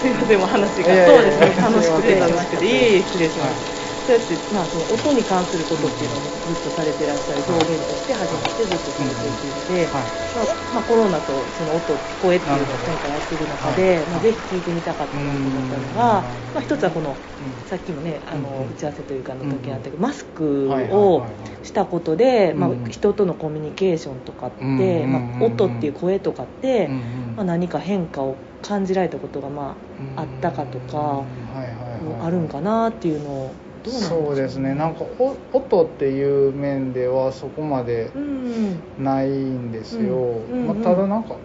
すいません、もう話がそうですね、楽しくて楽しくて、いい失礼します。そうやって、まあ、その音に関することっていうのもずっとされてらっしゃる、表現として始めてずっとされていて、まあ、コロナとその音、聞こえっていうのを今回やってる中で、まあ、ぜひ聴いてみたかったなと思ったのが、まあ、一つはこの、さっきもね、打ち合わせというかの時あったけど、マスクをしたことで、まあ、人とのコミュニケーションとかって、まあ、音っていう声とかって、まあ、何か変化を感じられたことが、まあ、あったかとか、あるんかなっていうのを、どうなんでしょうね。そうですね、なんか音っていう面ではそこまでないんですよ、まあ、ただなんか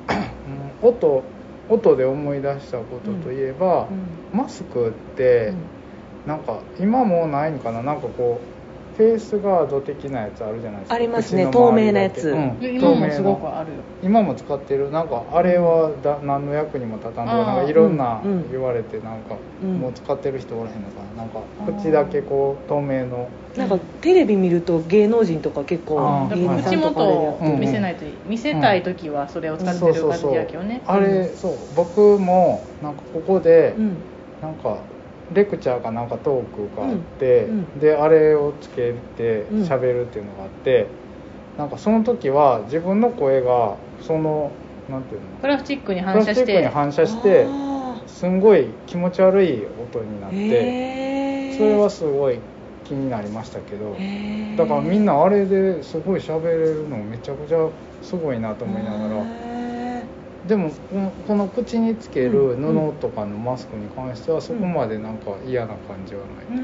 音で思い出したことといえば、マスクってなんか今もないのかな、なんかこうフェイスガード的なやつあるじゃないですか。ありますね、透明なやつ、今もすごくあるよ、今も使ってる。なんかあれは何の役にも立たんとか、なんかいろんな言われて、なんかもう使ってる人おらへんのかな、なんか口だけこう透明の、なんかテレビ見ると芸能人とか結構芸人さんとかでやってる、口元を見せないといい、見せたいときはそれを使ってる感じやけどね。あれそう、僕もなんかここでなんかレクチャーかなんかトークがあって、であれをつけて喋るっていうのがあって、なんかその時は自分の声がそのなんていうの、プラスチックに反射して、すんごい気持ち悪い音になって、それはすごい気になりましたけど、だからみんなあれですごい喋れるのめちゃくちゃすごいなと思いながら。でもこの口につける布とかのマスクに関してはそこまでなんか嫌な感じはないとい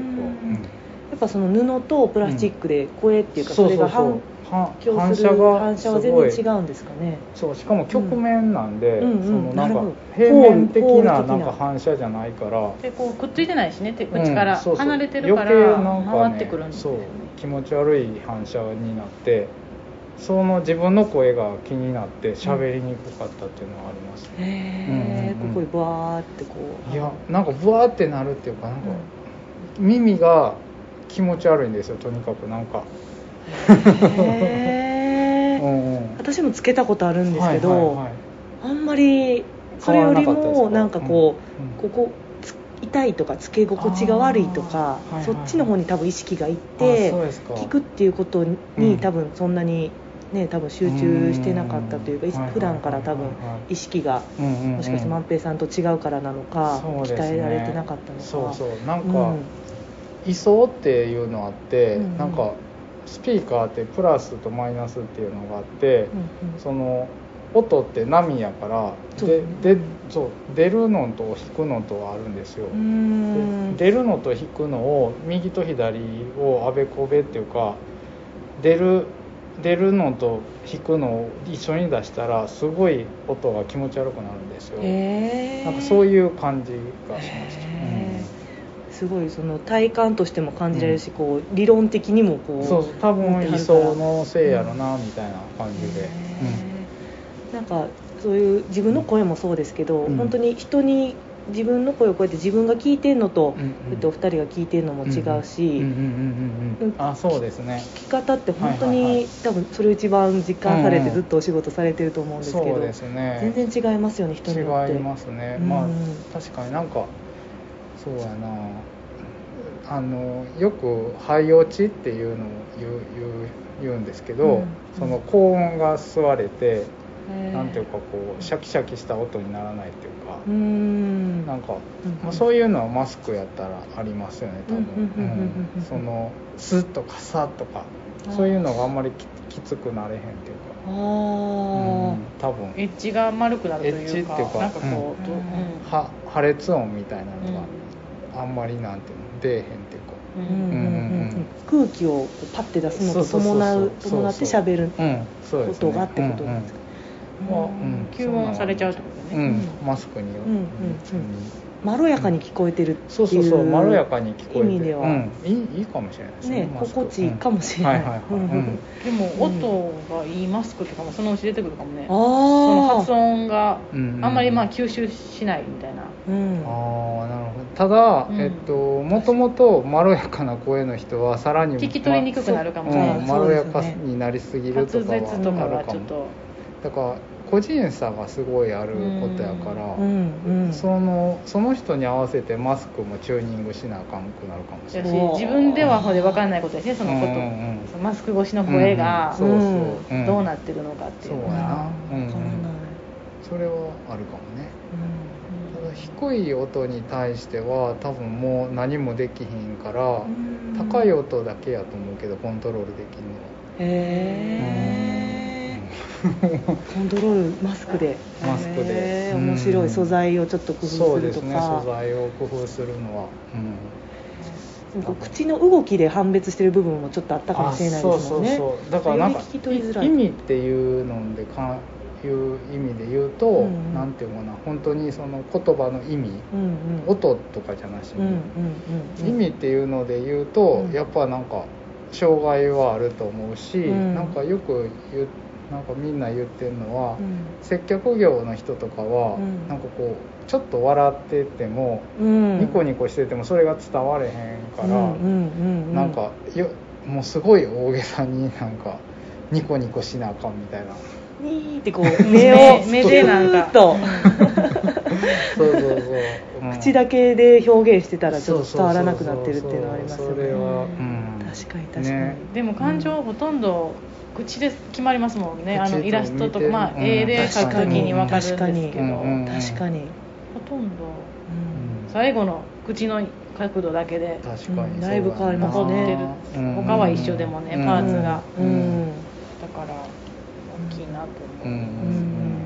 うか、やっぱその布とプラスチックで声っていうか、それが反響する反射は全然違うんですかね。そう、しかも曲面なんで、そのなんか平面的ななんか反射じゃないから、でこうくっついてないしね、口から離れてるから回ってくるんですよね。気持ち悪い反射になって、その自分の声が気になって喋りにくかったっていうのはありますね。ここでブワーってこう、いやなんかブワーってなるっていうか、なんか耳が気持ち悪いんですよ、とにかくなんか私もつけたことあるんですけど、あんまりそれよりもなんかこう、ここ痛いとかつけ心地が悪いとか、そっちの方に多分意識がいって、聞くっていうことに多分そんなにね、多分集中してなかったというか、普段から多分意識がもしかして万平さんと違うからなのか、鍛えられてなかったのか。そうそう、なんか位相っていうのあって、なんかスピーカーってプラスとマイナスっていうのがあって、その音って波やから、でそう出るのと引くのとはあるんですよ。出るのと引くのを右と左をあべこべっていうか、出るのと引くのを一緒に出したらすごい音が気持ち悪くなるんですよ、なんかそういう感じがしました、すごいその体感としても感じられるし、こう理論的にもこう、そう多分理想のせいやろな、みたいな感じで、なんかそういう自分の声もそうですけど、本当に人に自分の声をこうやって自分が聞いてんのと、お二人が聞いてんのも違うし、そうですね、聞き方って本当に多分それ一番実感されてずっとお仕事されてると思うんですけど、全然違いますよね、人によって。違いますね、まあ確かになんかそうやな、よく肺落ちっていうのを言うんですけど、その高音が吸われてなんていうかこうシャキシャキした音にならないっていうか、なんかそういうのはマスクやったらありますよね、多分。そのスッとかサッとかそういうのがあんまりきつくなれへんっていうか、多分エッジが丸くなるというか、なんかこう破裂音みたいなのがあんまりなんていうの出えへんっていうか、空気をパッて出すのと伴って喋る音がってことなんですか。吸音されちゃうってことね、マスクによってまろやかに聞こえてるっていう意味ではいいかもしれないですね、心地いいかもしれない。でも音がいいマスクとかもそのうち出てくるかもね、その発音があんまりまあ吸収しないみたいな。ただもともとまろやかな声の人はさらに聞き取りにくくなるかもね、まろやかになりすぎるとかはあるかも。だから個人差がすごいあることやから、うんうん、その人に合わせてマスクもチューニングしなあかんくなるかもしれないし、自分では分かんないことですね、そのこと、うんうん、そのマスク越しの声が、うんうん、どうなってるのかっていうのは分からない、それはあるかもね、うんうん、ただ低い音に対しては多分もう何もできひんから、うん、高い音だけやと思うけどコントロールできんのはコントロールマスクで面白い、素材をちょっと工夫するとか、そうですね、素材を工夫するのは、うん、なんか口の動きで判別してる部分もちょっとあったかもしれないですもんね。そうだからなんか意味っていうのでいう意味で言うと、うん、なんていうかな、本当にその言葉の意味、うんうん、音とかじゃなしに、うんうんうん、意味っていうので言うと、うん、やっぱなんか障害はあると思うし、うん、なんかよく言ってなんかみんな言ってるのは、うん、接客業の人とかは、うん、なんかこうちょっと笑ってても、うん、ニコニコしててもそれが伝われへんから、うんうんうんうん、なんかもうすごい大げさになんかニコニコしなあかんみたいな、にーってこう目でなんかそう、うん、口だけで表現してたらちょっと伝わらなくなってるっていうのはありますよね。それは、うん、確かに、ね、でも感情ほとんど、うん、口で決まりますもんね。あのイラストとか、まあ、絵で描くときに分かるんですけど、確かにほとんど、うん、最後の口の角度だけでだいぶ変わりますね。他は一緒でもね、パーツが、うん、だから大きいなと思う、うんうんうん、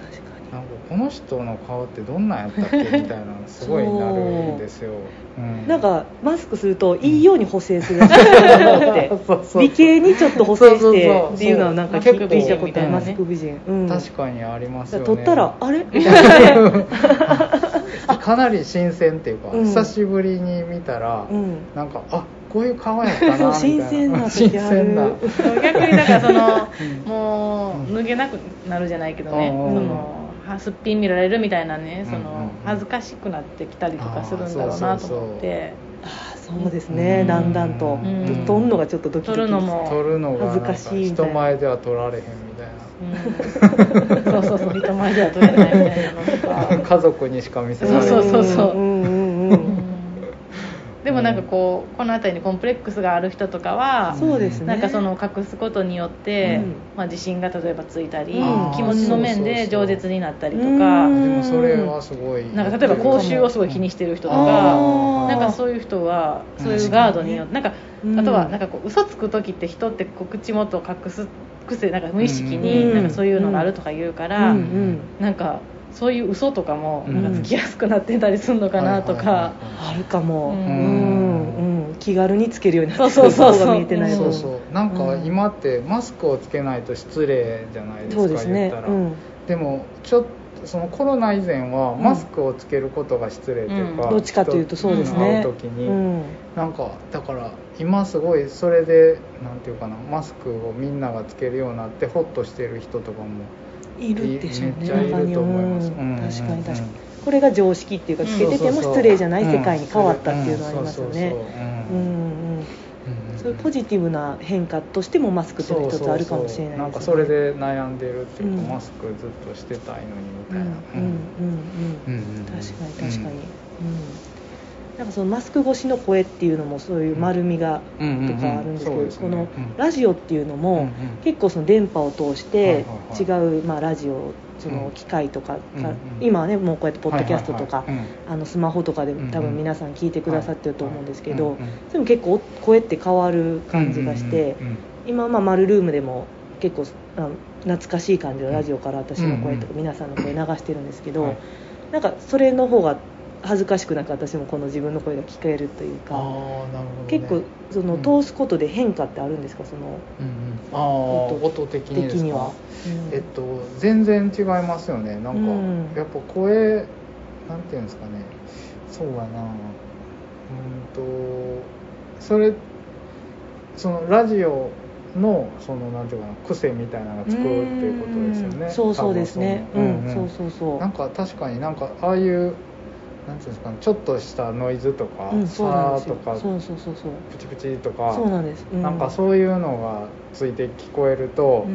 確かになんかこの人の顔ってどんなんやったっけみたいなのすごいなるんですようん、なんかマスクするといいように補正するって美形にちょっと補正してっていうのはなんか結構聞いたことあります。マスク美人、うん、確かにありますよね。取ったらあれみたいなねかなり新鮮っていうか、うん、久しぶりに見たら、うん、なんかあこういう顔やったなみたいな新鮮な逆にだからそのもう脱げなくなるじゃないけどね、うん、そのすっぴん見られるみたいなね、その恥ずかしくなってきたりとかするんだろうなと思って、あそうですね、だんだんと撮るのがちょっとドキドキ、撮るのが恥ずかしいみたいな、人前では撮られへんみたいな、うん、そう人前では撮れないみたいなのとか家族にしか見せられない、そうでもなんかこうこの辺りにコンプレックスがある人とかはそうですね、なんかその隠すことによって、うんまあ、自信が例えばついたり、気持ちの面で饒舌になったりとか、でもそれはすごい、なんか例えば口臭をすごい気にしてる人とか、なんかそういう人はそういうガードによって、なんかあとはなんかこう嘘つく時って人ってこう口元を隠す癖、なんか無意識になんかそういうのがあるとか言うから、なんかそういう嘘とかもなんかつきやすくなってたりするのかなとか、あるかも、気軽につけるようになってる人が見えてない、そうなんか今ってマスクをつけないと失礼じゃないですか、そうですね、言ったら、でもちょっとそのコロナ以前はマスクをつけることが失礼というか、どっちかというとそうですね、会う時に、なんかだから今すごいそれでなんていうかな、マスクをみんながつけるようになってホッとしてる人とかもいるでしょうね。めっちゃいると思います、確かにこれが常識っていうか、つけてても失礼じゃない世界に変わったっていうのはありますよね。そういうポジティブな変化としてもマスクって一つあるかもしれないですね。なんかそれで悩んでるっていうか、マスクずっとしてたいのにみたいな、確かに、なんかそのマスク越しの声っていうのもそういう丸みがとかあるんですけど、このラジオっていうのも結構その電波を通して違う、まあラジオその機械とか、今はねもうこうやってポッドキャストとかあのスマホとかで多分皆さん聞いてくださってると思うんですけど、でも結構声って変わる感じがして、今まあマルルームでも結構懐かしい感じのラジオから私の声とか皆さんの声流してるんですけど、なんかそれの方が恥ずかしくなく私もこの自分の声が聞けるというか、結構その通すことで変化ってあるんですか、その音的にですか、全然違いますよね。なんか、やっぱ声なんていうんですかね、そうだな、それそのラジオのそのなんていうかな、癖みたいなのがつくっていうことですよね。そうですね、そうなんか確かに、なんかああいうなんていうんですかね、ちょっとしたノイズとか、サーとかプチプチとか、なんかそういうのがついて聞こえると、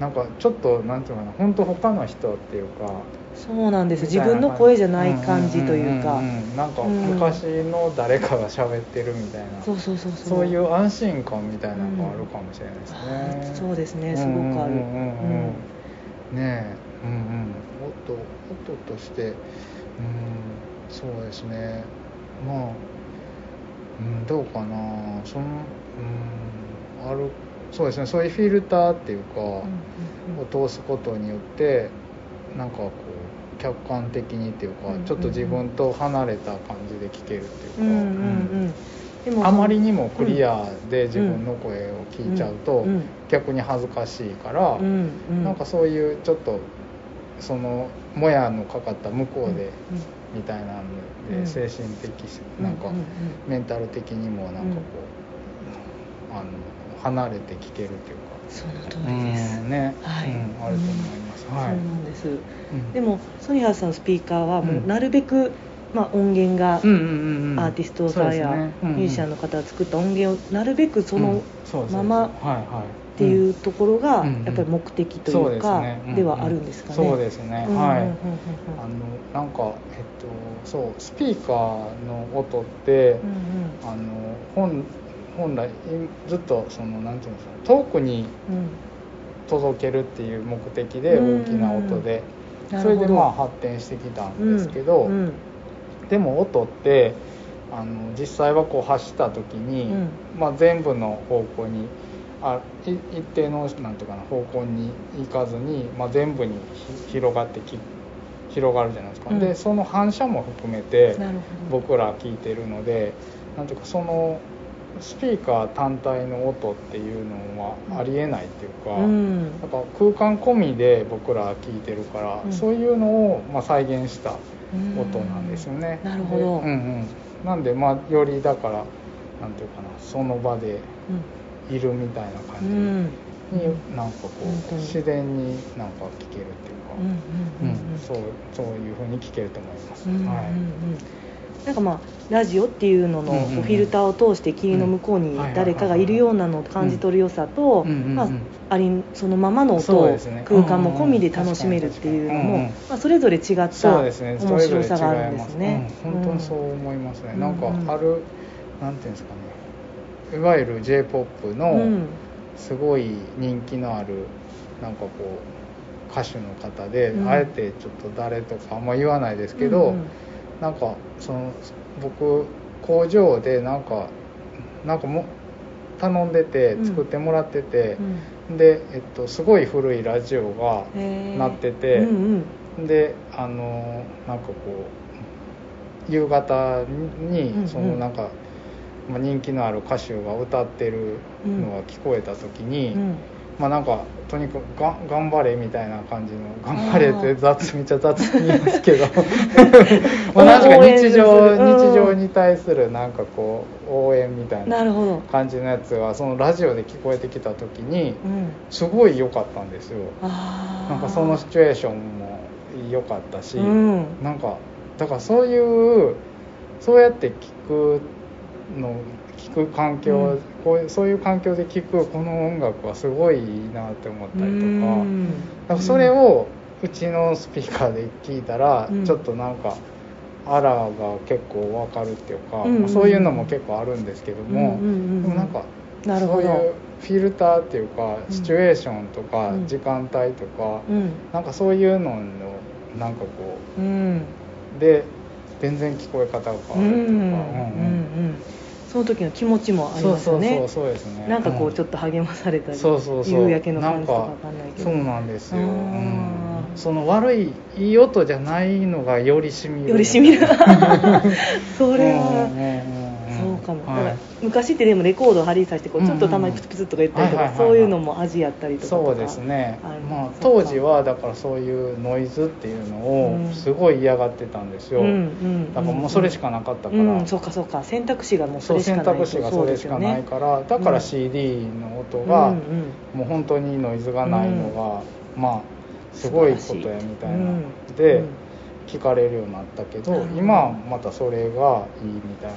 なんかちょっとなんていうかな、本当他の人っていうか、そうなんです、自分の声じゃない感じというか、なんか昔の誰かが喋ってるみたいな、そういう安心感みたいなのがあるかもしれないですね、うん、そうですね、すごくある、ねえ、音として、そうですね、まあ、どうかな、その、ある、そうですね、そういうフィルターっていうか、を通すことによってなんかこう客観的にっていうか、ちょっと自分と離れた感じで聞けるっていうか、でもあまりにもクリアで自分の声を聞いちゃうと、逆に恥ずかしいから、なんかそういうちょっとそのもやのかかった向こうでみたいなんで、精神的なんかメンタル的にもなんかこう離れて聞けるっていうか、その通りです、ね、はい、あると思います、はい、そうなんです、でもソニハさんのスピーカーはもうなるべく、まあ、音源がアーティストさんやミュージシャンの方が作った音源をなるべくそのままっていうところがやっぱり目的というかではあるんですかね。そうですね、はい、なんか、そうスピーカーの音って、本来ずっとそのなんていうんですか、遠くに届けるっていう目的で大きな音で、それでまあ発展してきたんですけど、でも音って実際はこう発した時に、まあ、全部の方向に一定のなんていうかな方向に行かずに、まあ、全部に広がるじゃないですか、でその反射も含めて僕ら聞いてるので、なんていうかそのスピーカー単体の音っていうのはありえないっていうか、やっぱ空間込みで僕ら聞いてるから、そういうのをまあ再現した音なんですよね。なるほど。なんでまあよりだからなんていうかな、その場でいるみたいな感じに、なんかこう自然になんか聞けるっていうか、そういう風に聞けると思います。はい。なんかまあラジオっていうののフィルターを通して霧の向こうに誰かがいるようなのを感じ取る良さと、まあ、そのままの音を空間も込みで楽しめるっていうのも、まあ、それぞれ違った面白さがあるんですね。本当にそう思いますね、なんかあるなんていうんですかね、いわゆる J-POP のすごい人気のあるなんかこう歌手の方で、あえてちょっと誰とかあんま言わないですけど、なんかその僕工場でなんかも頼んでて作ってもらってて、で、すごい古いラジオが鳴ってて、でなんかこう夕方にそのなんか、まあ、人気のある歌手が歌ってるのが聞こえた時に、まあ、なんかとにかく頑張れみたいな感じの、頑張れってめっちゃ雑に言いますけどまあなんか日常に対するなんかこう応援みたいな感じのやつがそのラジオで聞こえてきた時にすごい良かったんですよ、なんかそのシチュエーションも良かったし、なんかだからそうやって聞く環境、そういう環境で聴くこの音楽はすごいいいなって思ったりとか、だからそれをうちのスピーカーで聴いたら、ちょっとなんかアラが結構わかるっていうか、まあ、そういうのも結構あるんですけども、でもなんかそういうフィルターっていうか、シチュエーションとか、時間帯とか、なんかそういうのなんかこう、で全然聞こえ方が変わるとか、その時の気持ちもありますよね。そうですね。なんかこうちょっと励まされたり、夕焼けの感じとかわかんないけど、そうなんですよ。そのいい音じゃないのがより染みる。それはそうかも。昔ってでもレコードを針刺してこうちょっとたまにプツプツとか言ったりとか、そういうのも味やったりとか。そうですね。まあ当時はだからそういうノイズっていうのをすごい嫌がってたんですよ。だからもうそれしかなかったから。そうか選択肢がもうそれしかない。選択肢がそれしかないから、だから CD の音がもう本当にノイズがないのがまあすごいことやみたいなで、聞かれるようになったけど、今またそれがいいみたいな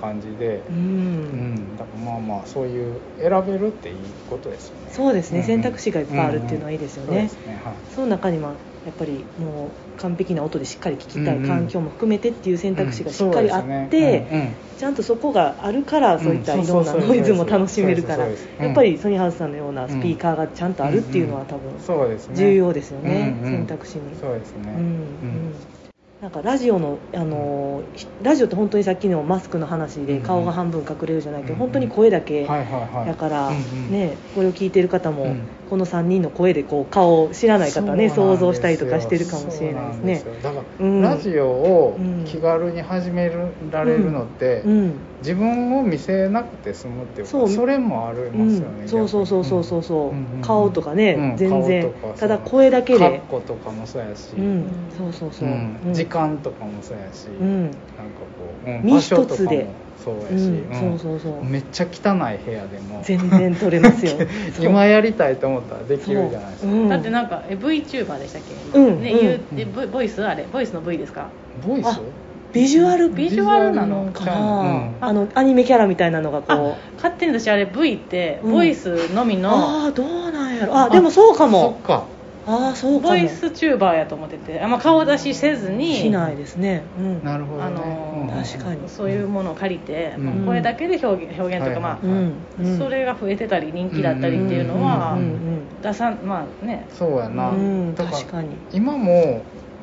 感じで、うんうん、だからまあまあそういう選べるっていいことですよね。そうですね、うん、選択肢がいっぱいあるっていうのはいいですよね。その中にはやっぱりもう完璧な音でしっかり聞きたい環境も含めてっていう選択肢がしっかりあって、ちゃんとそこがあるからそういったいろんなノイズも楽しめるから、やっぱりソニーハウスさんのようなスピーカーがちゃんとあるっていうのは多分重要ですよね、選択肢に。そうですね、なんかラジオの、ラジオって本当にさっきのマスクの話で顔が半分隠れるじゃないけど、本当に声だけだからね、これを聞いてる方もこの3人の声でこう顔を知らない方はね想像したりとかしてるかもしれないですね。だからラジオを気軽に始められるのって自分を見せなくて済むっていうか、それもありますよね。そうそうそうそうそうそう、顔とかね全然、ただ声だけで、格好とかもそうやし、そうそうそう、時間とかもそうやし、なんかこう場所とかもそうやし、めっちゃ汚い部屋でも全然撮れますよ。今やりたいと思ったらできるじゃないですか。だってなんか VTuber でしたっけ、ね、ボイスあれボイスの V ですか、ボイスビジュアルなのかな、あのアニメキャラみたいなのがこう、勝手に私あれ V ってボイスのみの、あどうなんやろ、あでもそうかも、そっか、あそうかも、ボイスチューバーやと思ってて、あ、まあ、顔出しせずにしないですね、なるほどね、確かにそういうものを借りて、まあ、声だけで表現とか、まあそれが増えてたり人気だったりっていうのは出さん、まあね、そうやな、確かに今も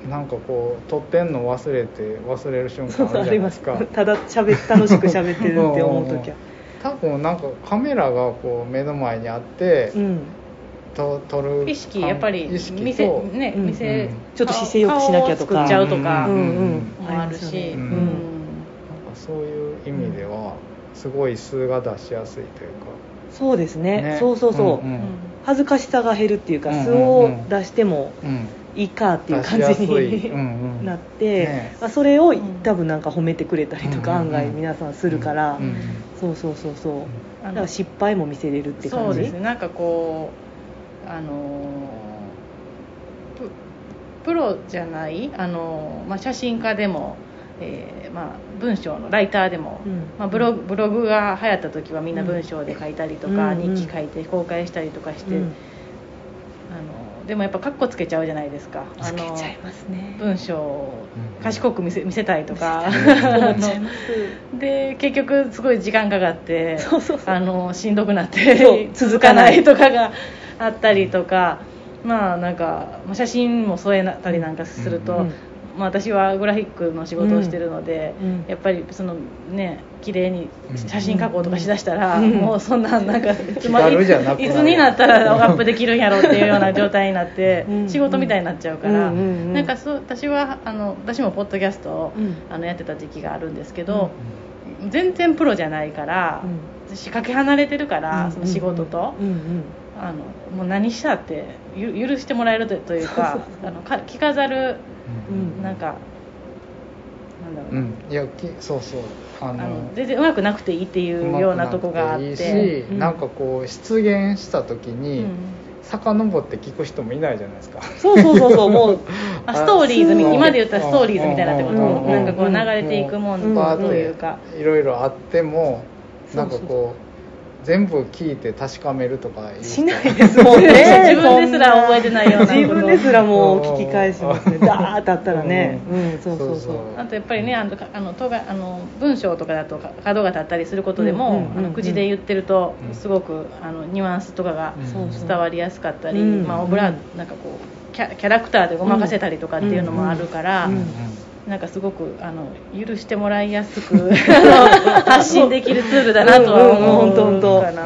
なんかこう撮ってんの忘れる瞬間あるじゃないですか。ただ楽しく喋ってるって思うときは多分なんかカメラがこう目の前にあって、撮る意識、やっぱり見せちょっと姿勢よくしなきゃとか、顔を作っちゃうとかもあるし、そういう意味ではすごい素が出しやすいというか、そうですね、そうそうそう、恥ずかしさが減るっていうか、素を出してもいいかっていう感じになって、それを多分なんか褒めてくれたりとか案外皆さんするから、そうそうそうそう、だから失敗も見せれるって感じ。そうですね、なんかこうプロじゃない、まあ、写真家でも、まあ、文章のライターでも、まあ、ブログが流行った時はみんな文章で書いたりとか、日記書いて公開したりとかして、でもやっぱカッコつけちゃうじゃないですか、つけちゃいますね、文章を賢く見せたいとかで結局すごい時間かかってそうそうそう、しんどくなって続かないとかがあったりとか、まあなんか写真も添えたりなんかすると、まあ、私はグラフィックの仕事をしてるので、やっぱりそのね綺麗に写真加工とかしだしたら、もうそんななんかいつになったらアップできるんやろっていうような状態になって仕事みたいになっちゃうから、なんか私は私もポッドキャストをやってた時期があるんですけど、全然プロじゃないから私かけ離れてるから、その仕事ともう何したって許してもらえるというか、着飾るなんかなんだろう、いやそうそう、全然うまくなくていいっていうようなとこがあって、いいし、なんかこう出現した時に、遡って聞く人もいないじゃないですか。そうそうそうそう、もうストーリーズ、今で言ったらストーリーズみたいなってこと、なんかこう流れていくもんだというか、いろいろあってもなんかこう全部聞いて確かめるとかしないですもんね自分ですら覚えてないような自分ですらもう聞き返しますねダーッとあったらね、そうそうそう、あとやっぱりね、文章とかだと角が立ったりすることでも、くじで言ってるとすごくニュアンスとかが伝わりやすかったり、まあオブラなんかこうキャラクターでごまかせたりとかっていうのもあるから、なんかすごく許してもらいやすく発信できるツールだなとは思うかな。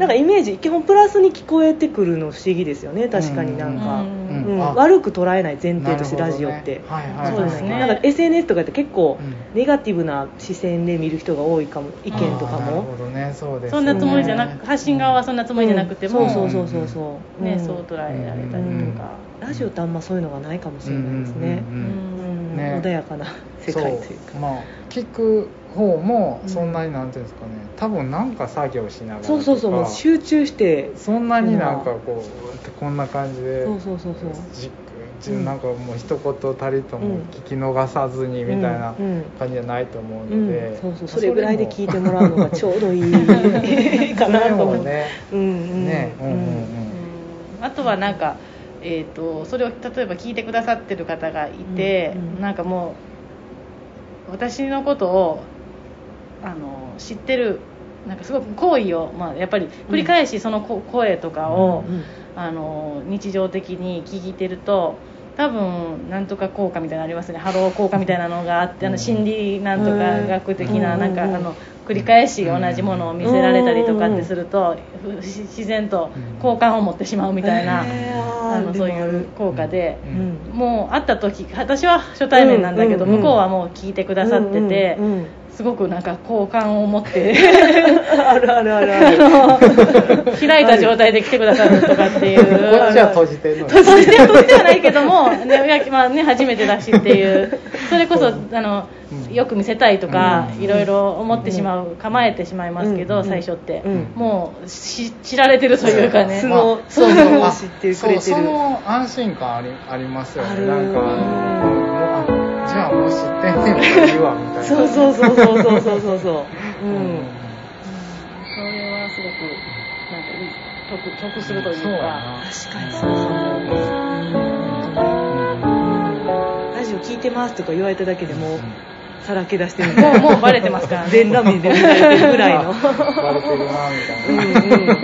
なんかイメージ基本プラスに聞こえてくるの不思議ですよね。確かになんか、悪く捉えない前提としてラジオって、そうですね。なんか SNS とかって結構ネガティブな視線で見る人が多いかも、意見とかも。なるほどね、そうですね。そんなつもりじゃなく、発信側はそんなつもりじゃなくても、そうそうそうそうね、そう捉えられたりとか。ラジオってあんまそういうのがないかもしれないですね。穏やかな世界というか、まあ、聞く方もそんなになんていうんですかね、多分なんか作業しながらとか、そうそうそう、集中してそんなになんかこうこんな感じでじっちなんかもう一言たりとも聞き逃さずにみたいな感じじゃないと思うので、それぐらいで聞いてもらうのがちょうどいいかなと思うね。あとはなんか、それを例えば聞いてくださってる方がいて、うんうん、なんかもう私のことを知ってるなんかすごく好意を、まあ、やっぱり繰り返しその声とかを、うんうん、日常的に聞いてると多分なんとか効果みたいなのありますね。ハロー効果みたいなのがあって、うん、心理なんとか学的な、うん、なんか繰り返し同じものを見せられたりとかってすると、うん、自然と好感を持ってしまうみたいな、そういう効果で、うん、もう会った時私は初対面なんだけど、うんうんうん、向こうはもう聞いてくださってて、うんうんうん、すごくなんか好感を持ってあるあるある開いた状態で来てくださるとかっていう、こっちは閉じてるの閉じてはないけども、ねまあね、初めてだしっていう、それこそよく見せたいとか、うん、いろいろ思ってしまう、うん、構えてしまいますけど、うん、最初って、うん、もう知られてるというかね、そう知ってくれてる、その安心感ありますよね。なんかじゃあもう知ってんねんから言うわみたいなそう、うん、それはすごくなんかいい得するというか、確かにそうラジオ聞いてますとか言われただけでもさらけ出してるもうバレてますから、全ラミで見られてるぐらいのバレてるなみたいな